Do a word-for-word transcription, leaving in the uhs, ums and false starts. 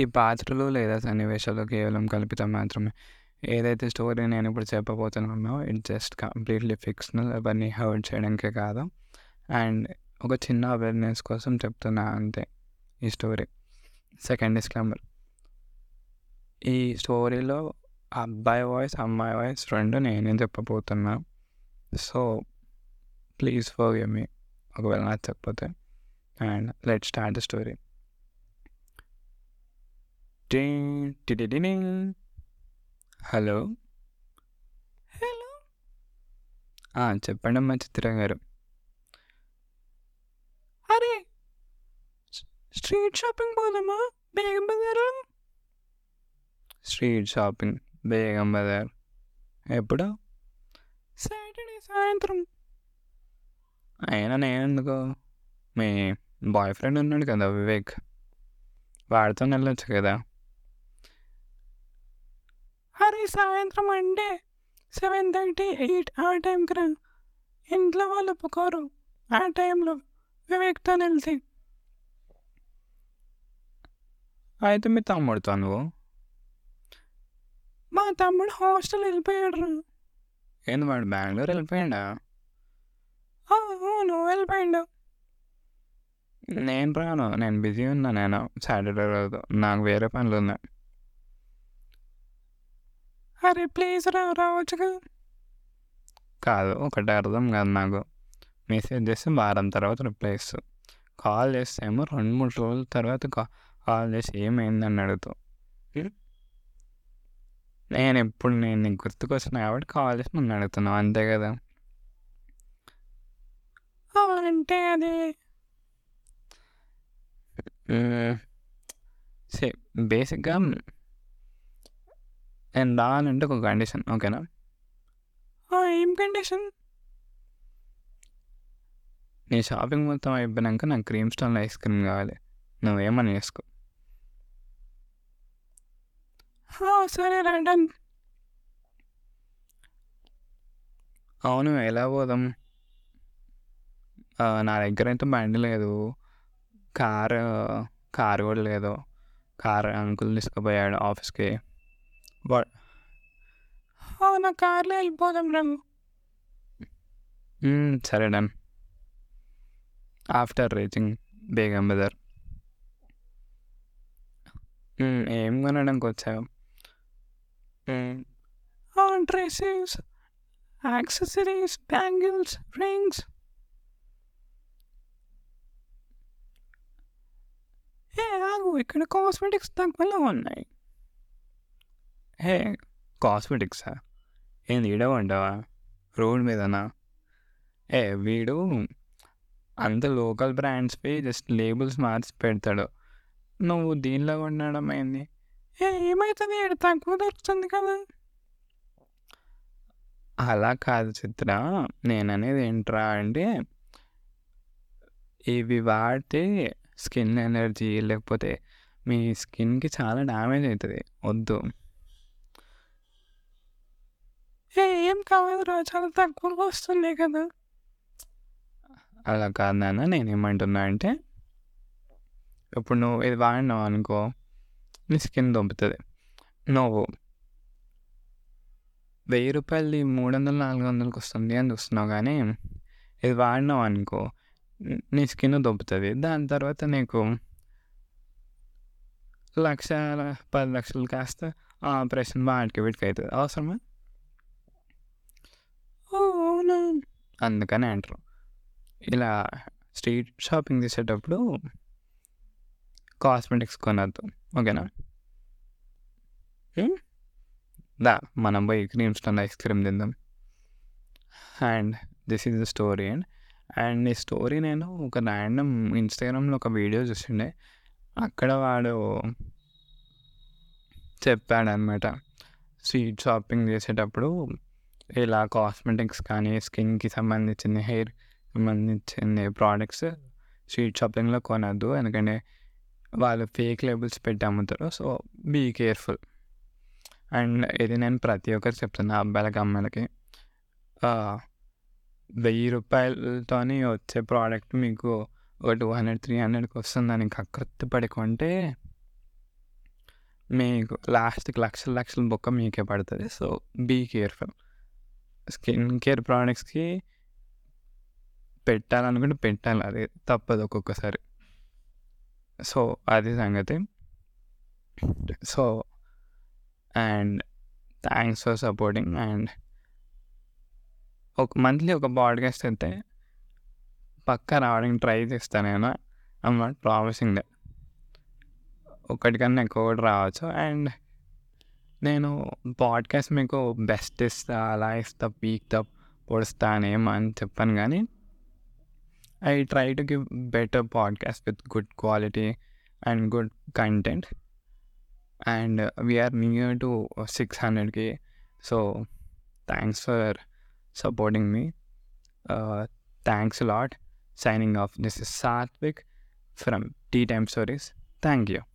ఈ పాత్రలు లేదా సన్నివేశాలు కేవలం కల్పితం మాత్రమే. ఏదైతే స్టోరీ నేను ఇప్పుడు చెప్పబోతున్నామో ఇట్ జస్ట్ కంప్లీట్లీ ఫిక్షనల్, అవన్నీ హర్ట్ చేయడానికే కాదు. అండ్ ఒక చిన్న అవేర్నెస్ కోసం చెప్తున్నా అంతే ఈ స్టోరీ. సెకండ్ డిస్క్లైమర్, ఈ స్టోరీలో అబ్బాయి వాయిస్ అమ్మాయి వాయిస్ రెండు నేనే చెప్పబోతున్నా. సో ప్లీజ్ ఫర్గివ్ మీ ఒకవేళ నచ్చకపోతే. And let's start the story. Hello hello చెప్పండి అమ్మా చిత్ర గారు. అరే స్ట్రీట్ షాపింగ్ పోదామా బేగం బజారు? స్ట్రీట్ షాపింగ్ బేగం బజార్ ఎప్పుడు? సాటర్డే సాయంత్రం. అయినా నేనెందుకు, మీ బాయ్ ఫ్రెండ్ ఉన్నాడు కదా వివేక్, వాడితో వెళ్ళొచ్చు కదా. అరే సాయంత్రం అంటే సెవెన్ థర్టీ ఎయిట్ ఆ టైంకి రా, ఇంట్లో వాళ్ళు ఒప్పుకోరు ఆ టైంలో వివేక్తో వెళ్తే. అయితే మీ తమ్ముడుతో? నువ్వు? మా తమ్ముడు హాస్టల్ వెళ్ళిపోయాడు రా. ఏంది వాడు బెంగళూరు వెళ్ళిపోయాడా? నువ్వు వెళ్ళిపోయాడు. నేను రాను, నేను బిజీ ఉన్నా. నేను సాటర్డే రోజు నాకు వేరే పనులు ఉన్నాయి. అరే ప్లీజ్ రా, రావచ్చుగా. కాదు, ఒకటి అర్థం కాదు నాకు. మెసేజ్ చేస్తే వారం తర్వాత రిప్లై ఇస్తూ, కాల్ చేస్తేమో రెండు మూడు రోజుల తర్వాత కాల్ చేసి ఏమైందని అడుగుతావు. నేను ఎప్పుడు నేను నీకు గుర్తుకొచ్చినా కాబట్టి కాల్ చేసి నన్ను అడుగుతున్నావు, అంతే కదా. అంటే అదే సే బేసిక్గా నేను రానంటే ఒక కండిషన్, ఓకేనా? ఏం కండిషన్? నీ షాపింగ్ మొత్తం అయిపోయినాక నాకు క్రీమ్ స్టోన్లో ఐస్ క్రీమ్ కావాలి, నువ్వేమని చేసుకో. సరే రండి. అవును, ఎలా పోదాం? నా దగ్గర అయితే బండి లేదు, కారు కారు కూడా లేదు. కారు అంకుల్ తీసుకుపోయాడు ఆఫీస్కి. బట్ నా కార్లో వెళ్ళిపోదాం రంగు. సరే done. After reaching Begum Bazar, ఏం కొనడానికి వచ్చావు? Dresses, accessories, bangles, rings. ఏ ఆగు, ఇక్కడ కాస్మెటిక్స్ తక్కువలో ఉన్నాయి. హే కాస్మెటిక్సా? ఏంది ఇడవంటావా రోడ్ మీదనా? ఏ వీడు అంత లోకల్ బ్రాండ్స్పై జస్ట్ లేబుల్స్ మార్చి పెడతాడు, నువ్వు దీనిలో కొనడం అయింది. ఏ ఏమవుతుంది, ఇక్కడ తక్కువ దొరుకుతుంది కదా. అలా కాదు చిత్ర, నేను అనేది ఏంట్రా అంటే, ఇవి వాడితే స్కిన్ ఎనర్జీ లేకపోతే మీ స్కిన్కి చాలా డ్యామేజ్ అవుతుంది, వద్దు. ఏం కావాలరా, చాలా తక్కువగా వస్తున్నాయి కదా. అలా కాదు నాన్న, నేనేమంటున్నా అంటే, ఇప్పుడు నువ్వు ఇది వాడినావు అనుకో, నీ స్కిన్ దొబ్బుతుంది. నువ్వు వెయ్యి రూపాయలు మూడు వందలు నాలుగు వందలకి వస్తుంది అని చూస్తున్నావు, కానీ ఇది వాడినావు అనుకో నీ స్కిన్ దొబ్బుతుంది. దాని తర్వాత నీకు లక్ష పది లక్షలు కాస్త ఆపరేషన్ వాటికి వీటికి అవుతుంది, అవసరమా? అవునా? అందుకని అంటారు. ఇలా స్ట్రీట్ షాపింగ్ చేసేటప్పుడు కాస్మెటిక్స్ కొనద్దు, ఓకేనా? దా మనం పోయి క్రీమ్ స్టోన్ ఐస్ క్రీమ్ తిందాం. And this is the story. And and ఈ స్టోరీ నేను ఒక ర్యాండమ్ ఇన్స్టాగ్రామ్లో ఒక వీడియో చూసిండే, అక్కడ వాడు చెప్పాడనమాట, స్ట్రీట్ షాపింగ్ చేసేటప్పుడు ఇలా కాస్మెటిక్స్ కానీ స్కిన్కి సంబంధించిన హెయిర్ సంబంధించిన ప్రోడక్ట్స్ స్ట్రీట్ షాపింగ్లో కొనద్దు, ఎందుకంటే వాళ్ళు ఫేక్ లేబుల్స్ పెట్టి అమ్ముతారు. So be careful. అండ్ ఇది నేను ప్రతి ఒక్కరికి చెప్తున్నా, అబ్బాయిలకి అమ్మాయిలకి. వెయ్యి రూపాయలతో వచ్చే ప్రోడక్ట్ మీకు ఒక టూ హండ్రెడ్ త్రీ హండ్రెడ్కి వస్తుందని కకృత్తి పడుకుంటే మీకు లాస్ట్కి లక్షల లక్షల బొక్క మీకే పడుతుంది. So be careful. Skin care ప్రోడక్ట్స్కి పెట్టాలనుకుంటే పెట్టాలి, అది తప్పదు ఒక్కొక్కసారి. సో అది సంగతి. So and thanks for supporting. And ఒక మంత్లీ ఒక పాడ్కాస్ట్ అయితే పక్కా రావడానికి ట్రై చేస్తాను నేను. I'm not promising that. ఒకటి కన్నా ఎక్కువ కూడా రావచ్చు. అండ్ నేను పాడ్కాస్ట్ మీకు బెస్ట్ ఇస్తా, అలా ఇస్తా, పీక్తా, పొడుస్తా అని ఏమని చెప్పాను, కానీ I try to give better podcast with good quality and good content. And we're near to six హండ్రెడ్కి. So thanks for supporting me. Thanks lot. Signing off. This is Satvik from tea time stories. Thank you.